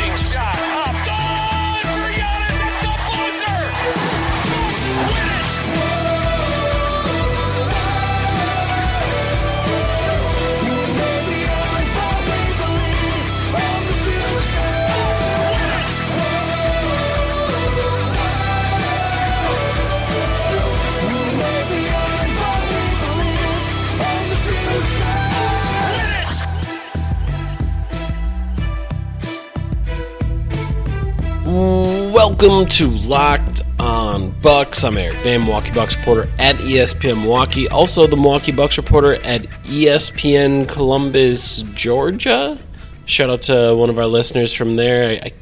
Fading shot. Up. Done for Giannis at the buzzer. Welcome to Locked On Bucks. I'm Eric, the Milwaukee Bucks reporter at ESPN Milwaukee. Also the Milwaukee Bucks reporter at ESPN Columbus, Georgia. Shout out to one of our listeners from there. I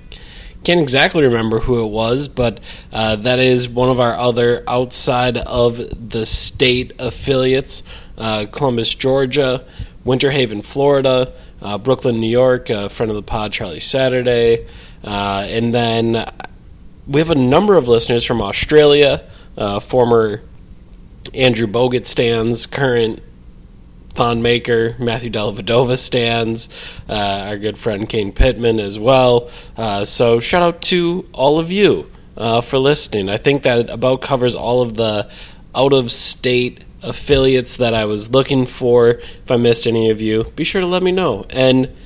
can't exactly remember who it was, but that is one of our other outside of the state affiliates. Columbus, Georgia, Winter Haven, Florida, Brooklyn, New York, a friend of the pod, Charlie Saturday. And then we have a number of listeners from Australia, former Andrew Bogut stands, current Thon Maker, Matthew Dellavedova stands, our good friend Kane Pittman as well. So shout out to all of you for listening. I think that about covers all of the out-of-state affiliates that I was looking for. If I missed any of you, be sure to let me know. And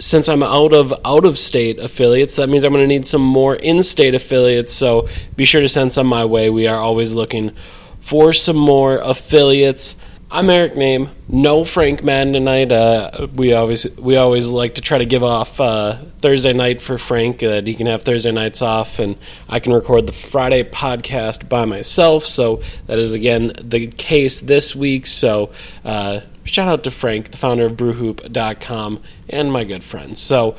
since I'm out of state affiliates, that means I'm going to need some more in-state affiliates, so be sure to send some my way. We are always looking for some more affiliates. I'm Eric Name. No Frank Mann tonight. We always like to try to give off Thursday night for Frank, that he can have Thursday nights off, and I can record the Friday podcast by myself, so that is again the case this week, so shout out to Frank, the founder of BrewHoop.com, and my good friend. So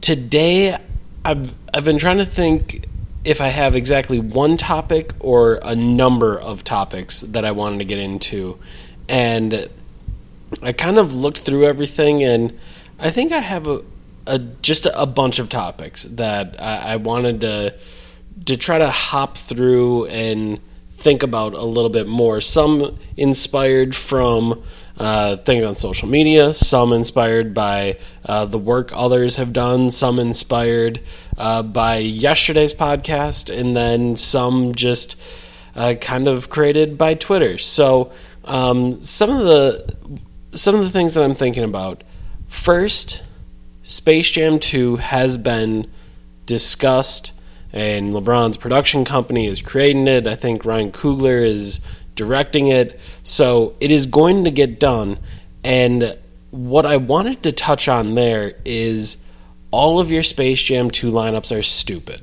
today I've been trying to think if I have exactly one topic or a number of topics that I wanted to get into. And I kind of looked through everything, and I think I have a bunch of topics that I wanted to try to hop through and think about a little bit more. Some inspired from things on social media, some inspired by the work others have done, some inspired by yesterday's podcast, and then some just kind of created by Twitter. So some of the things that I'm thinking about. First, Space Jam 2 has been discussed, and LeBron's production company is creating it. I think Ryan Coogler is directing it. So it is going to get done. And what I wanted to touch on there is all of your Space Jam 2 lineups are stupid.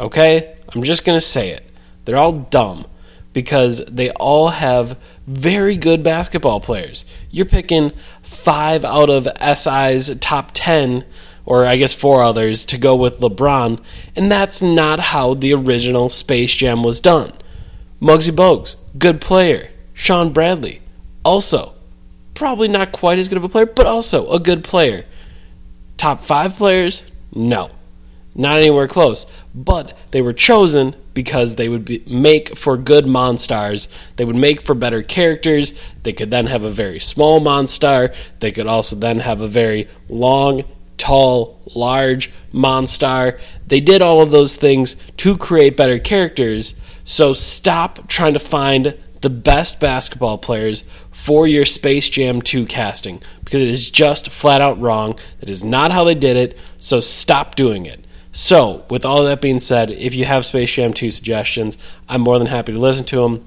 Okay? I'm just going to say it. They're all dumb because they all have very good basketball players. You're picking 5 out of SI's top 10, or I guess 4 others, to go with LeBron, and that's not how the original Space Jam was done. Muggsy Bogues, good player. Sean Bradley, also probably not quite as good of a player, but also a good player. Top 5 players? No. Not anywhere close. But they were chosen because they would make for good Monstars. They would make for better characters. They could then have a very small Monstar. They could also then have a very long, tall, large Monstar. They did all of those things to create better characters. So stop trying to find the best basketball players for your Space Jam 2 casting, because it is just flat out wrong. That is not how they did it. So stop doing it. So with all that being said, if you have Space Jam 2 suggestions, I'm more than happy to listen to them.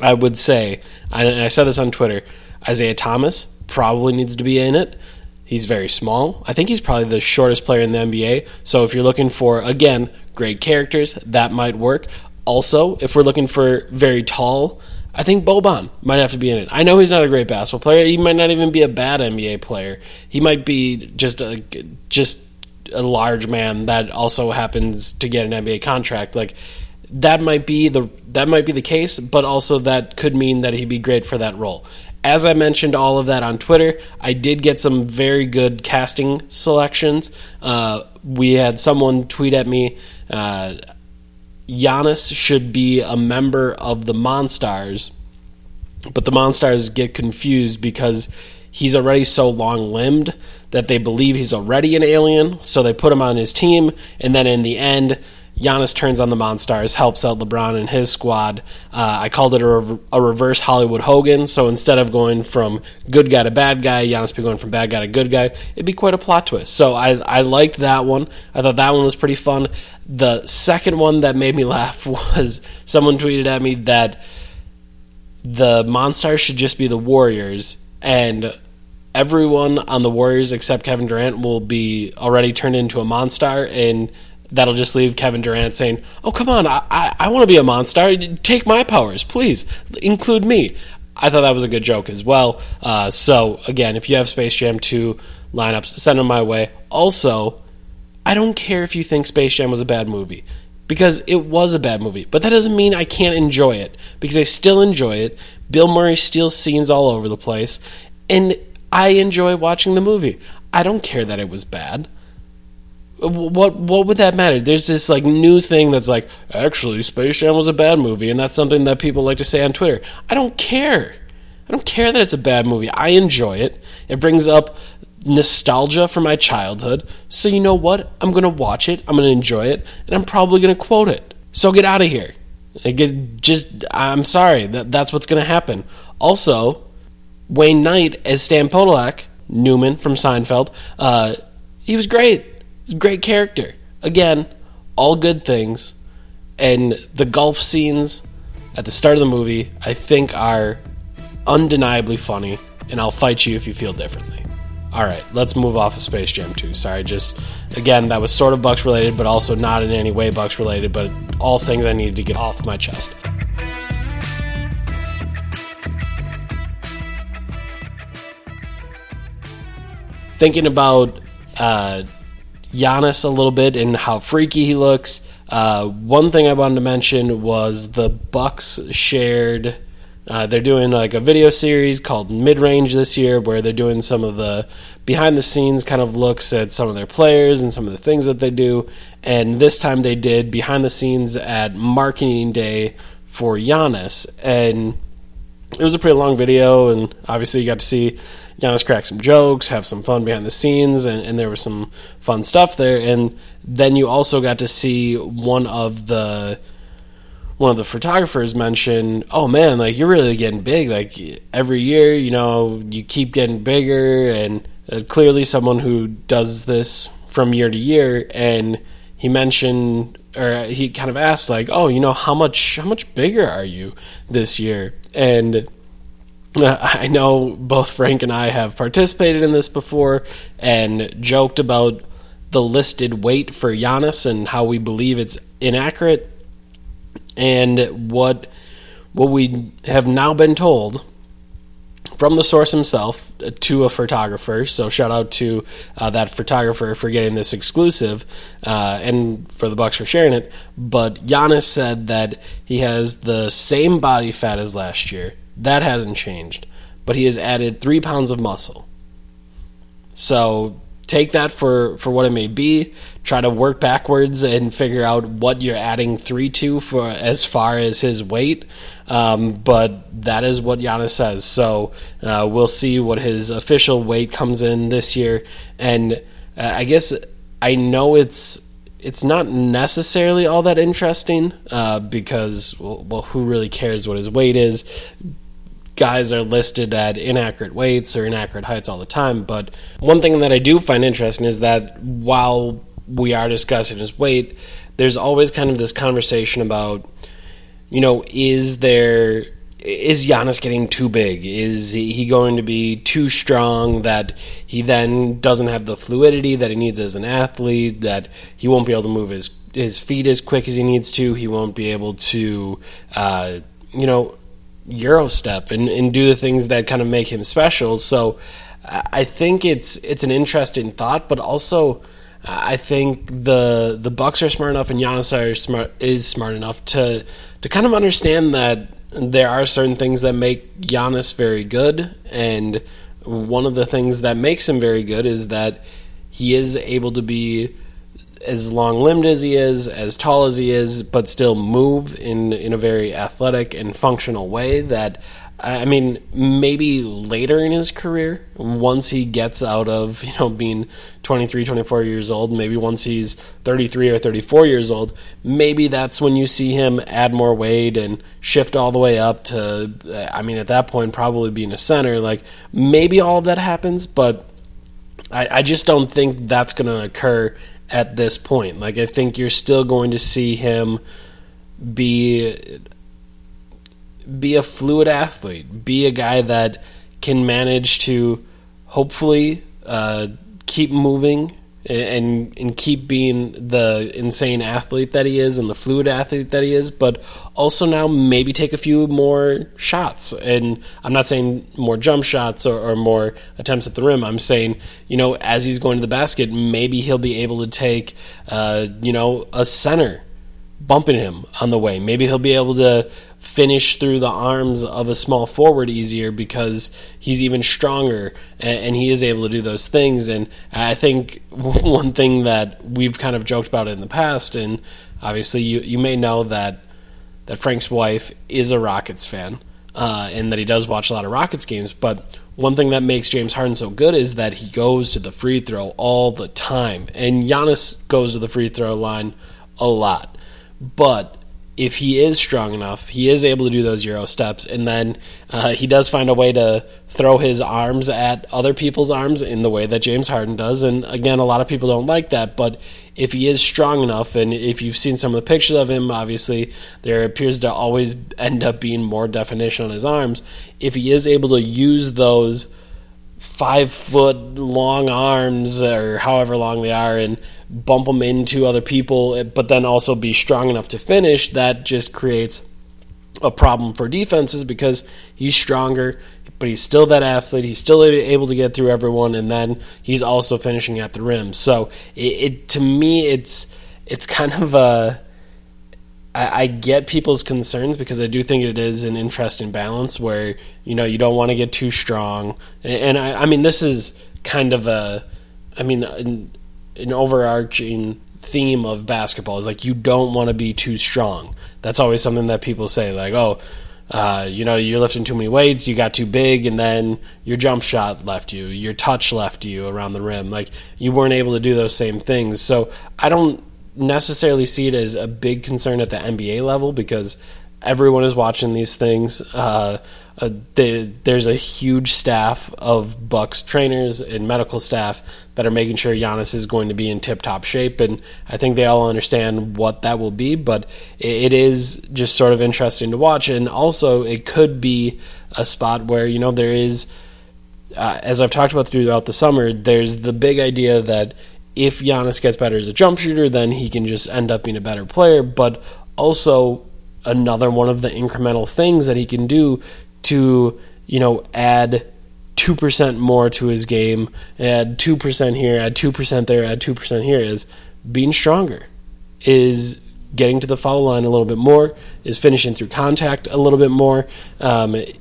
I would say, and I said this on Twitter, Isaiah Thomas probably needs to be in it. He's very small. I think he's probably the shortest player in the NBA. So if you're looking for, again, great characters, that might work. Also, if we're looking for very tall, I think Boban might have to be in it. I know he's not a great basketball player. He might not even be a bad NBA player. He might be just a large man that also happens to get an NBA contract. Like, that might be the case, but also that could mean that he'd be great for that role. As I mentioned all of that on Twitter, I did get some very good casting selections. We had someone tweet at me, Giannis should be a member of the Monstars, but the Monstars get confused because he's already so long-limbed that they believe he's already an alien, so they put him on his team, and then in the end, Giannis turns on the Monstars, helps out LeBron and his squad. I called it a reverse Hollywood Hogan, so instead of going from good guy to bad guy, Giannis be going from bad guy to good guy. It'd be quite a plot twist. So I liked that one. I thought that one was pretty fun. The second one that made me laugh was someone tweeted at me that the Monstars should just be the Warriors, and everyone on the Warriors except Kevin Durant will be already turned into a Monstar, and that'll just leave Kevin Durant saying, oh, come on, I want to be a Monstar. Take my powers, please. Include me. I thought that was a good joke as well. So, again, if you have Space Jam 2 lineups, send them my way. Also, I don't care if you think Space Jam was a bad movie, because it was a bad movie. But that doesn't mean I can't enjoy it, because I still enjoy it. Bill Murray steals scenes all over the place, and I enjoy watching the movie. I don't care that it was bad. What would that matter? There's this like new thing that's like, actually Space Jam was a bad movie, and that's something that people like to say on Twitter. I don't care. I don't care that it's a bad movie. I enjoy it. It brings up nostalgia for my childhood. So you know what? I'm going to watch it. I'm going to enjoy it. And I'm probably going to quote it. So get out of here. I'm sorry. That's what's going to happen. Also, Wayne Knight as Stan Podolak, Newman from Seinfeld, he was great. Great character. Again, all good things. And the golf scenes at the start of the movie, I think, are undeniably funny, and I'll fight you if you feel differently. All right, let's move off of Space Jam 2. Sorry, just, again, that was sort of Bucks related, but also not in any way Bucks related, but all things I needed to get off my chest. Thinking about Giannis a little bit and how freaky he looks. One thing I wanted to mention was the Bucks shared, they're doing like a video series called Mid-Range this year, where they're doing some of the behind the scenes kind of looks at some of their players and some of the things that they do. And this time they did behind the scenes at marketing day for Giannis, and it was a pretty long video, and obviously you got to see Giannis crack some jokes, have some fun behind the scenes, and there was some fun stuff there. And then you also got to see one of the photographers mention, oh man, like, you're really getting big. Like, every year, you know, you keep getting bigger, and clearly someone who does this from year to year. And he mentioned, or he kind of asked, like, oh, you know, how much bigger are you this year? And I know both Frank and I have participated in this before and joked about the listed weight for Giannis and how we believe it's inaccurate. And what we have now been told from the source himself to a photographer, so shout out to that photographer for getting this exclusive and for the Bucks for sharing it, but Giannis said that he has the same body fat as last year. That hasn't changed, but he has added 3 pounds of muscle. So take that for what it may be. Try to work backwards and figure out what you're adding 3 to for as far as his weight. But that is what Giannis says. So we'll see what his official weight comes in this year. And I guess I know it's not necessarily all that interesting because, well, who really cares what his weight is? Guys are listed at inaccurate weights or inaccurate heights all the time, but one thing that I do find interesting is that while we are discussing his weight, there's always kind of this conversation about, you know, is Giannis getting too big? Is he going to be too strong that he then doesn't have the fluidity that he needs as an athlete, that he won't be able to move his feet as quick as he needs to, he won't be able to, you know, Euro step and do the things that kind of make him special. So I think it's an interesting thought, but also I think the Bucks are smart enough and Giannis is smart enough to kind of understand that there are certain things that make Giannis very good, and one of the things that makes him very good is that he is able to be as long-limbed as he is, as tall as he is, but still move in a very athletic and functional way that, I mean, maybe later in his career, once he gets out of, you know, being 23, 24 years old, maybe once he's 33 or 34 years old, maybe that's when you see him add more weight and shift all the way up to, I mean, at that point, probably being a center. Like, maybe all of that happens, but I just don't think that's going to occur at this point. Like, I think you're still going to see him be a fluid athlete, be a guy that can manage to hopefully keep moving and keep being the insane athlete that he is and the fluid athlete that he is, but also now maybe take a few more shots. And I'm not saying more jump shots or more attempts at the rim. I'm saying, you know, as he's going to the basket, maybe he'll be able to take, you know, a center bumping him on the way. Maybe he'll be able to finish through the arms of a small forward easier because he's even stronger and he is able to do those things. And I think one thing that we've kind of joked about in the past, and obviously you may know that Frank's wife is a Rockets fan and that he does watch a lot of Rockets games, but one thing that makes James Harden so good is that he goes to the free throw all the time. And Giannis goes to the free throw line a lot. But if he is strong enough, he is able to do those Euro steps, and then he does find a way to throw his arms at other people's arms in the way that James Harden does. And again, a lot of people don't like that, but if he is strong enough, and if you've seen some of the pictures of him, obviously there appears to always end up being more definition on his arms. If he is able to use those 5-foot-long arms, or however long they are, and bump them into other people, but then also be strong enough to finish, that just creates a problem for defenses because he's stronger, but he's still that athlete. He's still able to get through everyone, and then he's also finishing at the rim. So it to me, it's kind of a... I get people's concerns because I do think it is an interesting balance where, you know, you don't want to get too strong. And I mean, this is kind of an overarching theme of basketball is like, you don't want to be too strong. That's always something that people say, like, oh, you know, you're lifting too many weights, you got too big, and then your jump shot left you, your touch left you around the rim. Like, you weren't able to do those same things. So I don't necessarily see it as a big concern at the NBA level because everyone is watching these things. There's a huge staff of Bucks trainers and medical staff that are making sure Giannis is going to be in tip-top shape, and I think they all understand what that will be, but it is just sort of interesting to watch. And also, it could be a spot where, you know, there is, as I've talked about throughout the summer, there's the big idea that if Giannis gets better as a jump shooter, then he can just end up being a better player. But also, another one of the incremental things that he can do to, you know, add 2% more to his game, add 2% here, add 2% there, add 2% here, is being stronger, is getting to the foul line a little bit more, is finishing through contact a little bit more,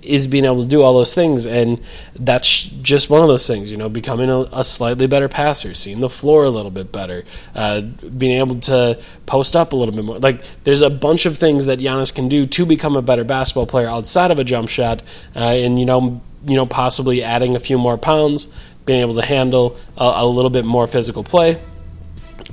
is being able to do all those things. And that's just one of those things, you know, becoming a slightly better passer, seeing the floor a little bit better, being able to post up a little bit more. Like, there's a bunch of things that Giannis can do to become a better basketball player outside of a jump shot, and, you know, possibly adding a few more pounds, being able to handle a little bit more physical play.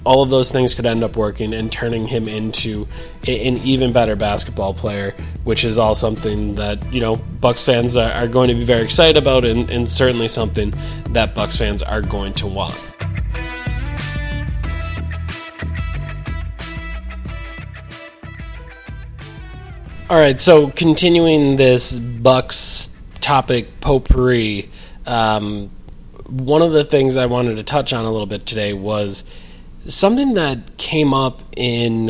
All of those things could end up working and turning him into an even better basketball player, which is all something that, you know, Bucks fans are going to be very excited about, and certainly something that Bucks fans are going to want. All right, so continuing this Bucks topic potpourri, one of the things I wanted to touch on a little bit today was something that came up in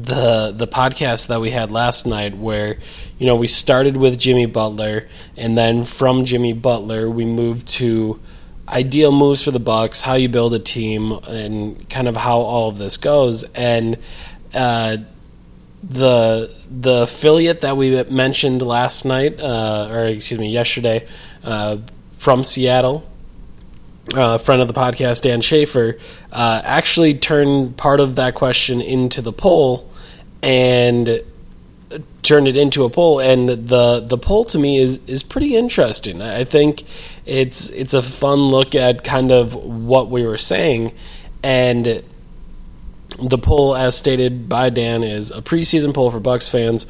the podcast that we had last night, where, you know, we started with Jimmy Butler, and then from Jimmy Butler we moved to ideal moves for the Bucks, how you build a team, and kind of how all of this goes. And the affiliate that we mentioned last night, yesterday, from Seattle, friend of the podcast, Dan Schaefer, actually turned part of that question into the poll and turned it into a poll. And the poll to me is pretty interesting. I think it's a fun look at kind of what we were saying. And the poll, as stated by Dan, is a preseason poll for Bucks fans.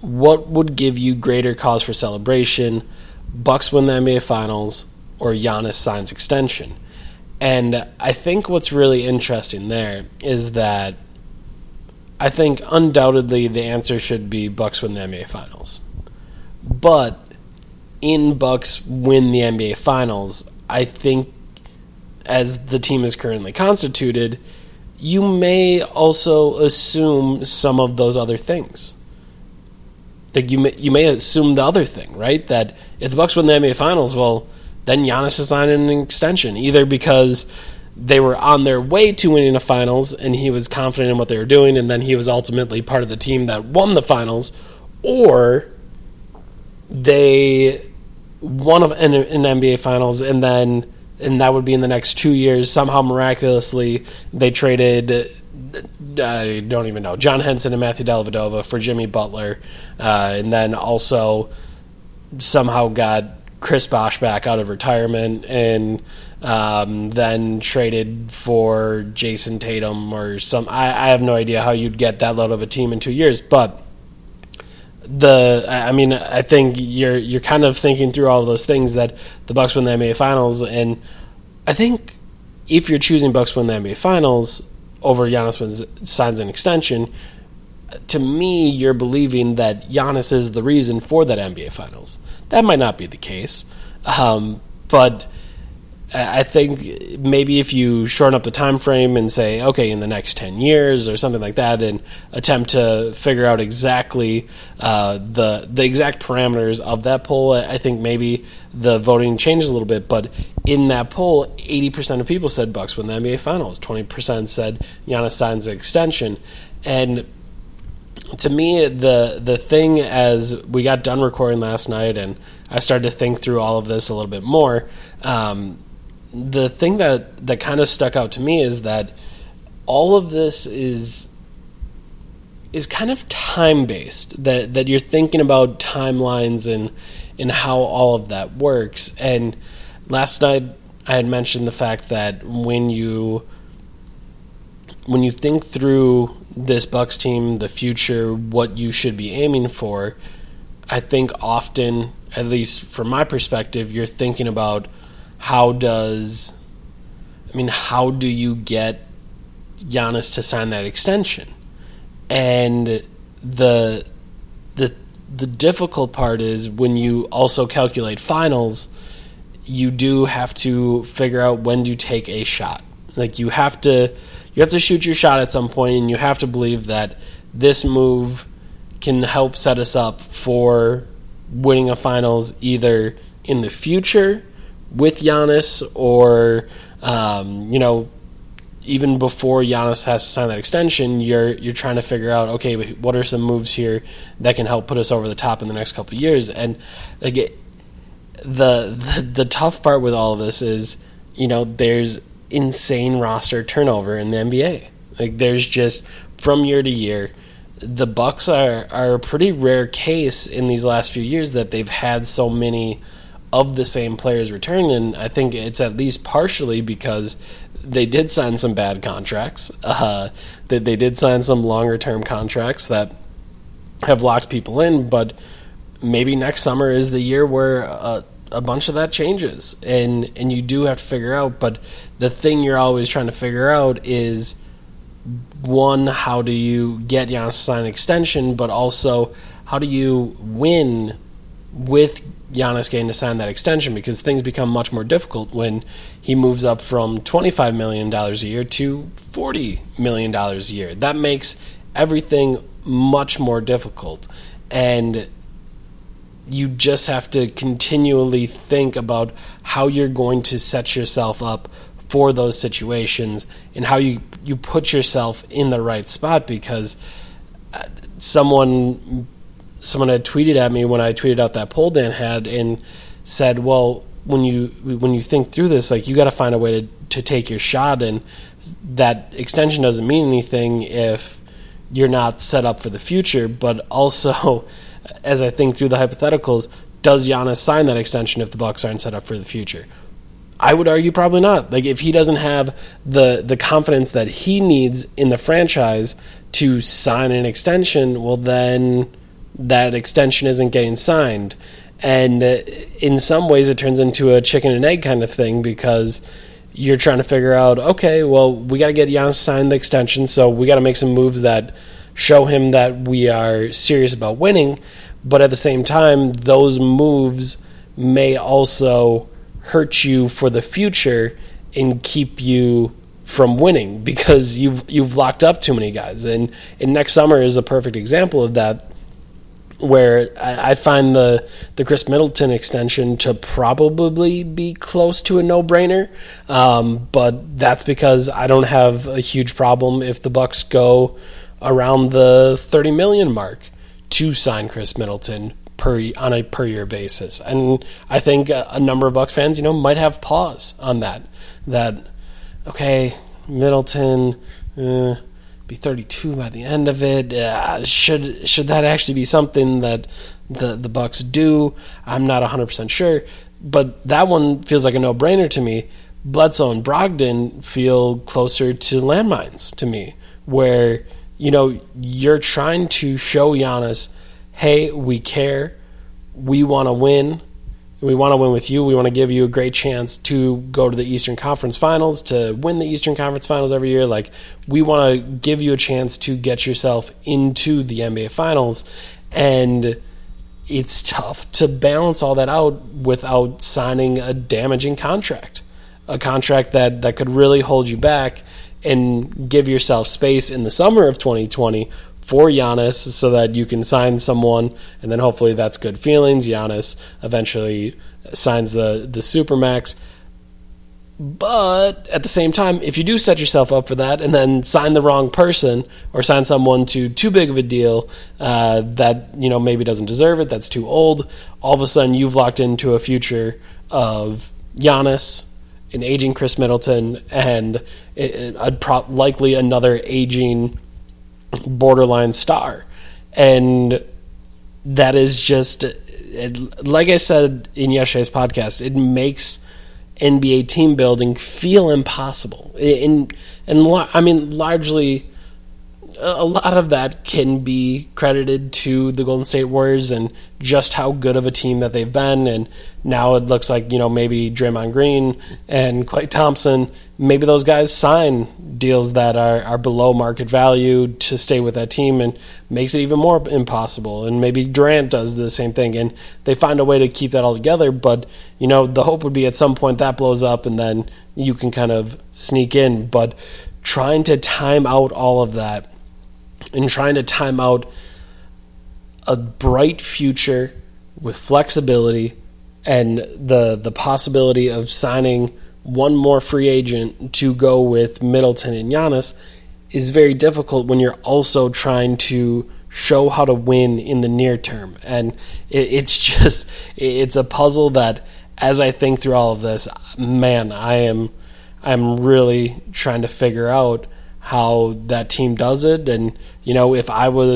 What would give you greater cause for celebration? Bucks win the NBA Finals or Giannis signs extension? And I think what's really interesting there is that I think undoubtedly the answer should be Bucks win the NBA Finals. But in Bucks win the NBA Finals, I think as the team is currently constituted, you may also assume some of those other things. Like you may assume the other thing, right? That if the Bucks win the NBA Finals, well, then Giannis is signing an extension, either because they were on their way to winning the Finals and he was confident in what they were doing, and then he was ultimately part of the team that won the Finals, or they won an NBA Finals and that would be in the next 2 years. Somehow miraculously, they traded, I don't even know, John Henson and Matthew Dellavedova for Jimmy Butler, and then also somehow got Chris Bosh back out of retirement, and then traded for Jason Tatum or some. I have no idea how you'd get that load of a team in 2 years, but I think you're kind of thinking through all of those things that the Bucks win the NBA Finals, and I think if you're choosing Bucks win the NBA Finals over Giannis signs an extension, to me, you're believing that Giannis is the reason for that NBA Finals. That might not be the case, but I think maybe if you shorten up the time frame and say, okay, in the next 10 years or something like that, and attempt to figure out exactly the exact parameters of that poll, I think maybe the voting changes a little bit. But in that poll, 80% of people said Bucks win the NBA Finals. 20% said Giannis signs an extension. And to me, the thing, as we got done recording last night and I started to think through all of this a little bit more, the thing that kind of stuck out to me is that all of this is kind of time-based, that you're thinking about timelines and how all of that works. And last night I had mentioned the fact that when you think through this Bucks team, the future, what you should be aiming for, I think often, at least from my perspective, you're thinking about how do you get Giannis to sign that extension? And the difficult part is when you also calculate finals, you do have to figure out when do you take a shot. Like you have to shoot your shot at some point, and you have to believe that this move can help set us up for winning a finals either in the future with Giannis or, even before Giannis has to sign that extension, you're trying to figure out, okay, what are some moves here that can help put us over the top in the next couple of years? And again, the tough part with all of this is, there's insane roster turnover in the NBA. Like there's just from year to year, the Bucks are a pretty rare case in these last few years that they've had so many of the same players return, and I think it's at least partially because they did sign some bad contracts, that they did sign some longer term contracts that have locked people in, but maybe next summer is the year where a bunch of that changes, and you do have to figure out. But the thing you're always trying to figure out is, one, how do you get Giannis to sign an extension, but also how do you win with Giannis getting to sign that extension, because things become much more difficult when he moves up from $25 million a year to $40 million a year. That makes everything much more difficult, and you just have to continually think about how you're going to set yourself up for those situations and how you put yourself in the right spot, because someone had tweeted at me when I tweeted out that poll Dan had and said, well, when you think through this, like, you got to find a way to take your shot, and that extension doesn't mean anything if you're not set up for the future. But also, as I think through the hypotheticals, does Giannis sign that extension if the Bucks aren't set up for the future? I would argue probably not. Like, if he doesn't have the confidence that he needs in the franchise to sign an extension, well, then that extension isn't getting signed. And in some ways it turns into a chicken and egg kind of thing, because you're trying to figure out, okay, well, we got to get Giannis to sign the extension, so we got to make some moves that show him that we are serious about winning. But at the same time, those moves may also hurt you for the future and keep you from winning, because you've locked up too many guys. And next summer is a perfect example of that, where I find the Khris Middleton extension to probably be close to a no-brainer, but that's because I don't have a huge problem if the Bucks go around the $30 million mark to sign Khris Middleton on a per-year basis. And I think a number of Bucks fans, might have pause on that, okay, Middleton... be 32 by the end of it. Should that actually be something that the Bucks do? I'm not 100% sure, but that one feels like a no-brainer to me. Bledsoe and Brogdon feel closer to landmines to me, where you're trying to show Giannis, hey, we care, we want to win. We want to win with you. We want to give you a great chance to go to the Eastern Conference Finals, to win the Eastern Conference Finals every year. Like, we want to give you a chance to get yourself into the NBA Finals. And it's tough to balance all that out without signing a damaging contract, a contract that could really hold you back and give yourself space in the summer of 2020 for Giannis, so that you can sign someone, and then hopefully that's good feelings. Giannis eventually signs the Supermax. But at the same time, if you do set yourself up for that and then sign the wrong person, or sign someone to too big of a deal that maybe doesn't deserve it, that's too old, all of a sudden you've locked into a future of Giannis, an aging Khris Middleton, and likely another aging borderline star. And that is just, like I said in yesterday's podcast, it makes NBA team building feel impossible. Largely a lot of that can be credited to the Golden State Warriors and just how good of a team that they've been. And now it looks like, maybe Draymond Green and Klay Thompson, maybe those guys sign deals that are below market value to stay with that team, and makes it even more impossible. And maybe Durant does the same thing, and they find a way to keep that all together. But, the hope would be at some point that blows up, and then you can kind of sneak in. But trying to time out all of that, and trying to time out a bright future with flexibility and the possibility of signing one more free agent to go with Middleton and Giannis is very difficult when you're also trying to show how to win in the near term. And it's a puzzle that, as I think through all of this, man, I'm really trying to figure out how that team does it. And if I were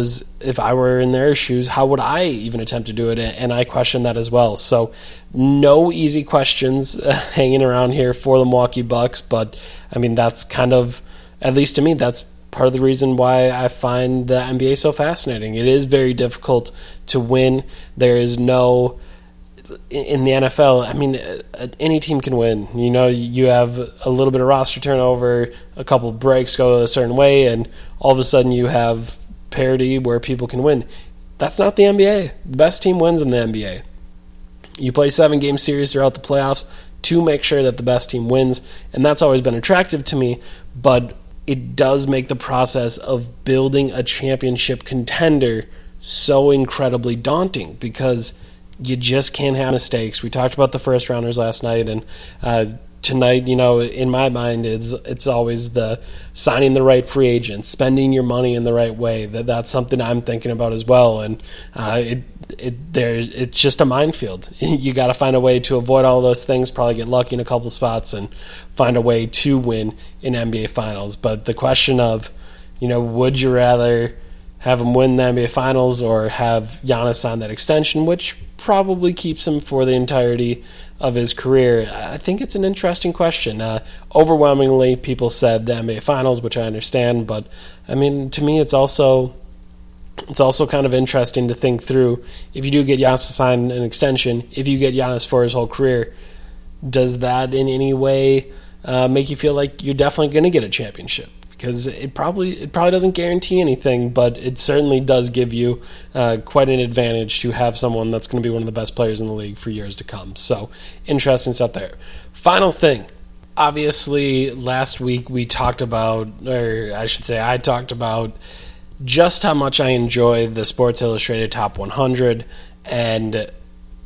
in their shoes, how would I even attempt to do it? And I question that as well. So no easy questions hanging around here for the Milwaukee Bucks, but that's kind of, at least to me, that's part of the reason why I find the NBA so fascinating. It is very difficult to win. There is no, in the NFL, any team can win. You have a little bit of roster turnover, a couple of breaks go a certain way, and all of a sudden you have parity where people can win. That's not the NBA. The best team wins in the NBA. You play 7-game series throughout the playoffs to make sure that the best team wins, and that's always been attractive to me, but it does make the process of building a championship contender so incredibly daunting, because you just can't have mistakes. We talked about the first rounders last night, and tonight, you know, in my mind, it's always the signing the right free agent, spending your money in the right way. That's something I'm thinking about as well. And it's just a minefield. You got to find a way to avoid all those things, probably get lucky in a couple spots and find a way to win in NBA Finals. But the question of, you know, would you rather have him win the NBA Finals or have Giannis on that extension, which probably keeps him for the entirety of his career? I think it's an interesting question. Overwhelmingly, people said the NBA Finals, which I understand, but I mean, to me, it's also kind of interesting to think through. If you do get Giannis to sign an extension, if you get Giannis for his whole career, does that in any way make you feel like you're definitely going to get a championship? Because it probably doesn't guarantee anything, but it certainly does give you quite an advantage to have someone that's going to be one of the best players in the league for years to come. So interesting stuff there. Final thing. Obviously, last week I talked about just how much I enjoy the Sports Illustrated Top 100, and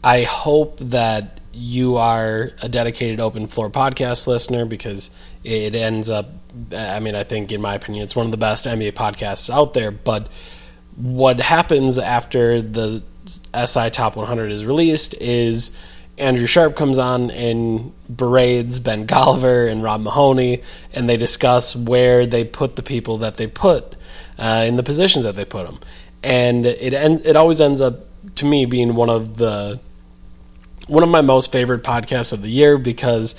I hope that you are a dedicated Open Floor podcast listener, because it ends up, I mean, I think in my opinion, it's one of the best NBA podcasts out there. But what happens after the SI Top 100 is released is Andrew Sharp comes on and berates Ben Golliver and Rob Mahoney, and they discuss where they put the people that they put in the positions that they put them. And it always ends up, to me, being one of my most favorite podcasts of the year, because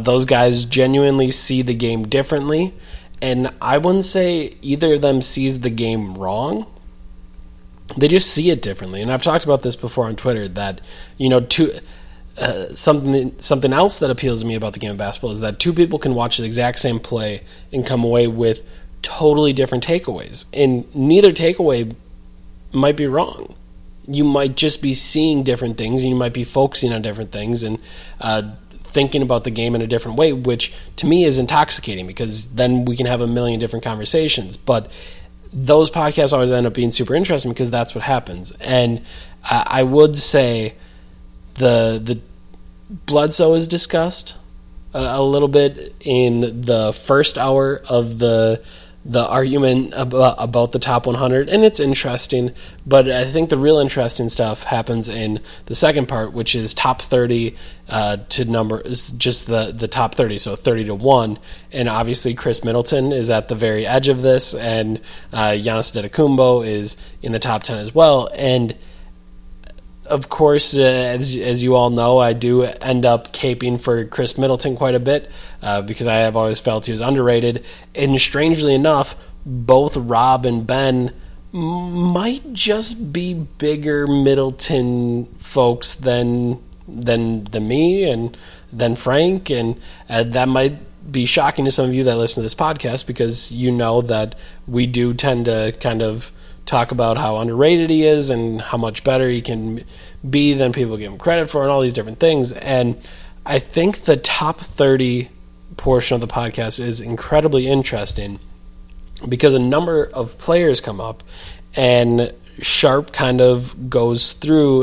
those guys genuinely see the game differently. And I wouldn't say either of them sees the game wrong. They just see it differently. And I've talked about this before on Twitter, that, you know, something else that appeals to me about the game of basketball is that two people can watch the exact same play and come away with totally different takeaways. And neither takeaway might be wrong. You might just be seeing different things, and you might be focusing on different things and thinking about the game in a different way, which to me is intoxicating, because then we can have a million different conversations. But those podcasts always end up being super interesting, because that's what happens. And I would say the Bledsoe is discussed a little bit in the first hour of the argument about the top 100, and it's interesting, but I think the real interesting stuff happens in the second part, which is top 30 to number, just the top 30, so 30-1, and obviously Khris Middleton is at the very edge of this, and Giannis Antetokounmpo is in the top 10 as well. And of course, as you all know, I do end up caping for Khris Middleton quite a bit because I have always felt he was underrated. And strangely enough, both Rob and Ben might just be bigger Middleton folks than me and than Frank, and that might be shocking to some of you that listen to this podcast, because you know that we do tend to kind of talk about how underrated he is and how much better he can be than people give him credit for and all these different things. And I think the top 30 portion of the podcast is incredibly interesting, because a number of players come up and Sharp kind of goes through,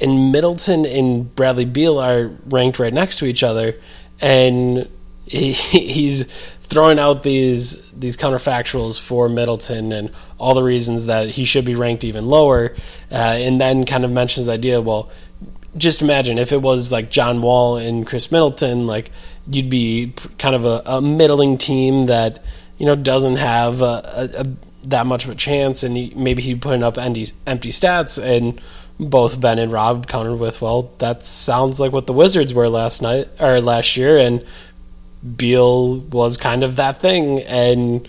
and Middleton and Bradley Beal are ranked right next to each other, and he's throwing out these counterfactuals for Middleton and all the reasons that he should be ranked even lower, and then kind of mentions the idea, well, just imagine if it was like John Wall and Khris Middleton, like you'd be kind of a middling team that, you know, doesn't have that much of a chance, and maybe he'd put up empty stats. And both Ben and Rob countered with, well, that sounds like what the Wizards were last year, and Beal was kind of that thing. And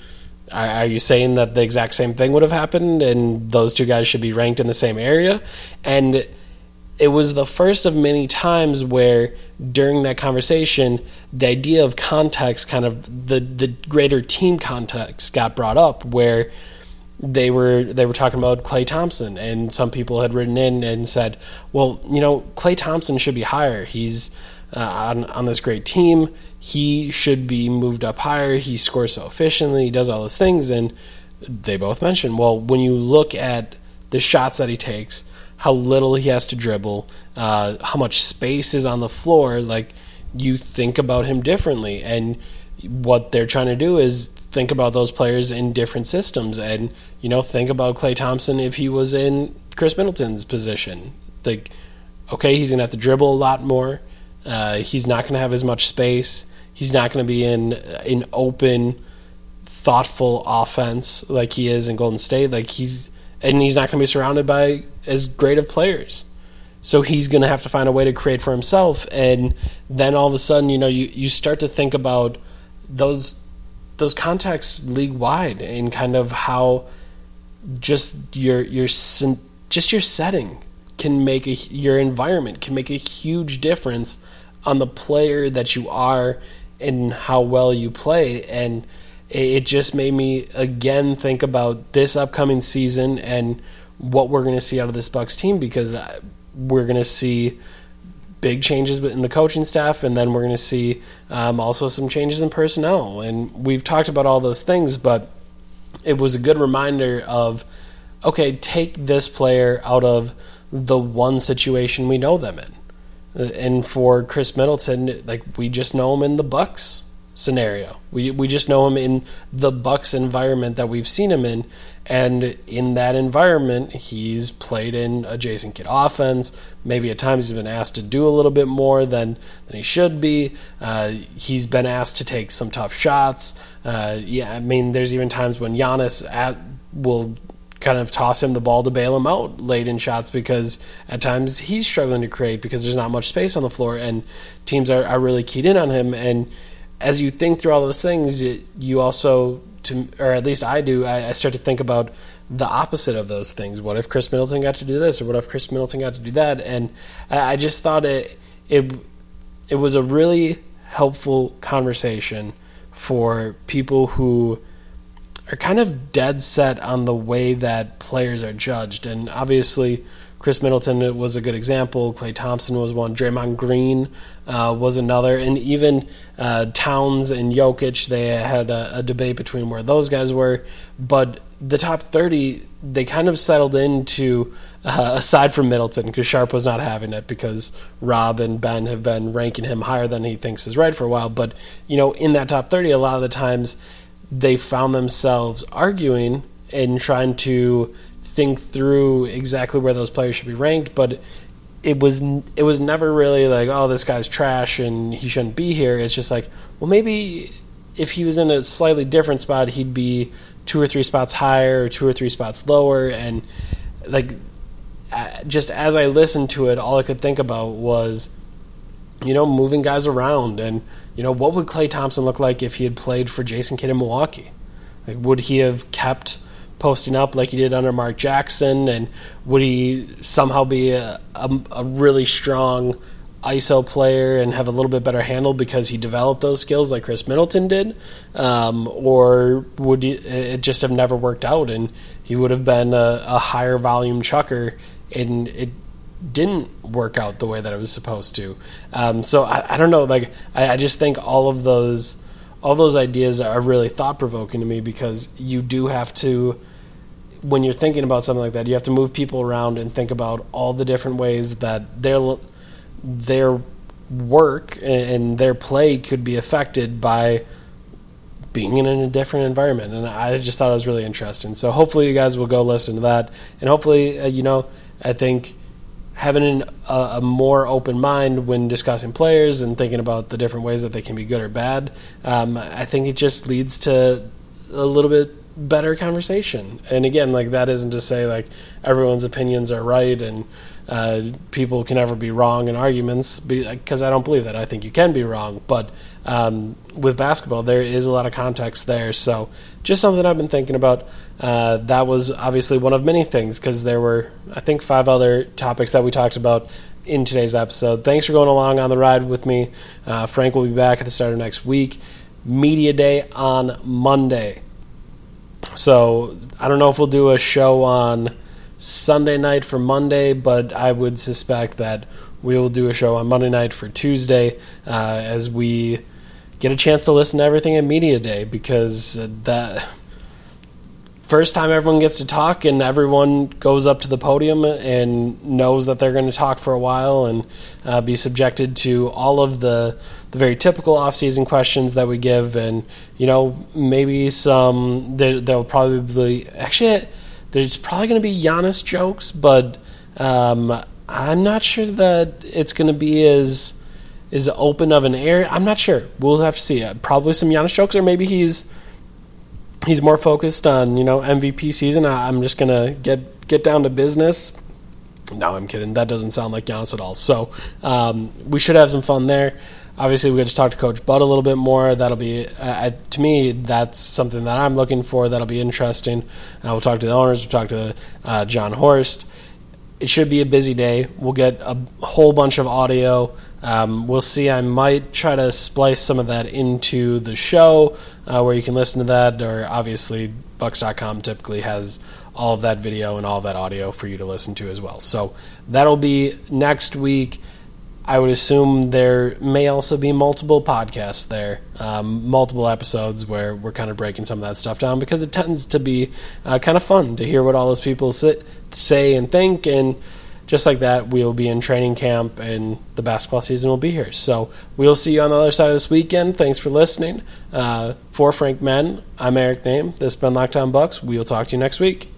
are you saying that the exact same thing would have happened and those two guys should be ranked in the same area? And it was the first of many times where during that conversation, the idea of context, kind of the greater team context, got brought up, where they were talking about Klay Thompson, and some people had written in and said, well, you know, Klay Thompson should be higher. He's on this great team. He should be moved up higher. He scores so efficiently. He does all those things. And they both mentioned, well, when you look at the shots that he takes, how little he has to dribble, how much space is on the floor, like you think about him differently. And what they're trying to do is think about those players in different systems. And, you know, think about Klay Thompson if he was in Khris Middleton's position. Like, okay, he's going to have to dribble a lot more. He's not going to have as much space. He's not going to be in an open, thoughtful offense like he is in Golden State. And he's not going to be surrounded by as great of players. So he's going to have to find a way to create for himself. And then all of a sudden, you know, you start to think about those contexts league-wide and kind of how just your setting can make your environment can make a huge difference on the player that you are and how well you play. And it just made me again think about this upcoming season and what we're going to see out of this Bucks team, because we're going to see big changes in the coaching staff, and then we're going to see also some changes in personnel. And we've talked about all those things, but it was a good reminder of, okay, take this player out of the one situation we know them in. And for Khris Middleton, like, we just know him in the Bucks scenario. We just know him in the Bucks environment that we've seen him in. And in that environment, he's played in a Jason Kidd offense. Maybe at times he's been asked to do a little bit more than he should be. He's been asked to take some tough shots. There's even times when Giannis will kind of toss him the ball to bail him out late in shots, because at times he's struggling to create because there's not much space on the floor, and teams are really keyed in on him. And as you think through all those things, you also, or at least I do, I start to think about the opposite of those things. What if Khris Middleton got to do this, or what if Khris Middleton got to do that? And I just thought it was a really helpful conversation for people who are kind of dead set on the way that players are judged. And obviously, Khris Middleton was a good example. Klay Thompson was one. Draymond Green was another. And even Towns and Jokic, they had a debate between where those guys were. But the top 30, they kind of settled into, aside from Middleton, because Sharp was not having it, because Rob and Ben have been ranking him higher than he thinks is right for a while. But, you know, in that top 30, a lot of the times they found themselves arguing and trying to think through exactly where those players should be ranked, but it was never really like, oh, this guy's trash and he shouldn't be here. It's just like, well, maybe if he was in a slightly different spot, he'd be 2 or 3 spots higher or 2 or 3 spots lower. And like, just as I listened to it, all I could think about was, you know, moving guys around. And, you know, what would Klay Thompson look like if he had played for Jason Kidd in Milwaukee? Like, would he have kept posting up like he did under Mark Jackson, and would he somehow be a really strong ISO player and have a little bit better handle because he developed those skills like Khris Middleton did, or would it just have never worked out and he would have been a higher volume chucker and it didn't work out the way that it was supposed to? So I don't know. Like, I just think all those ideas are really thought-provoking to me, because you do have to, when you're thinking about something like that, you have to move people around and think about all the different ways that their work and their play could be affected by being in a different environment. And I just thought it was really interesting. So hopefully you guys will go listen to that. And hopefully, you know, I think having a more open mind when discussing players and thinking about the different ways that they can be good or bad, I think it just leads to a little bit better conversation. And again, like, that isn't to say like everyone's opinions are right and people can never be wrong in arguments, because I don't believe that. I think you can be wrong, but with basketball, there is a lot of context there. So just something I've been thinking about. That was obviously one of many things, because there were, I think, 5 other topics that we talked about in today's episode. Thanks for going along on the ride with me. Frank will be back at the start of next week. Media Day on Monday. So I don't know if we'll do a show on Sunday night for Monday, but I would suspect that we will do a show on Monday night for Tuesday, as we get a chance to listen to everything at Media Day, because that first time everyone gets to talk and everyone goes up to the podium and knows that they're going to talk for a while and be subjected to all of the the very typical off-season questions that we give, and, you know, maybe some, there'll probably, actually, there's probably going to be Giannis jokes, but I'm not sure that it's going to be as open of an area. I'm not sure. We'll have to see. Probably some Giannis jokes, or maybe he's more focused on, you know, MVP season. I'm just going to get down to business. No, I'm kidding. That doesn't sound like Giannis at all. So we should have some fun there. Obviously, we got to talk to Coach Bud a little bit more. That'll be, to me, that's something that I'm looking for. That'll be interesting. We'll talk to the owners. We'll talk to John Horst. It should be a busy day. We'll get a whole bunch of audio. We'll see. I might try to splice some of that into the show where you can listen to that. Or obviously, Bucks.com typically has all of that video and all that audio for you to listen to as well. So that'll be next week. I would assume there may also be multiple podcasts there, multiple episodes where we're kind of breaking some of that stuff down, because it tends to be kind of fun to hear what all those people say and think. And just like that, we'll be in training camp and the basketball season will be here. So we'll see you on the other side of this weekend. Thanks for listening. For Frank Mann, I'm Eric Name. This has been Locked On Bucks. We'll talk to you next week.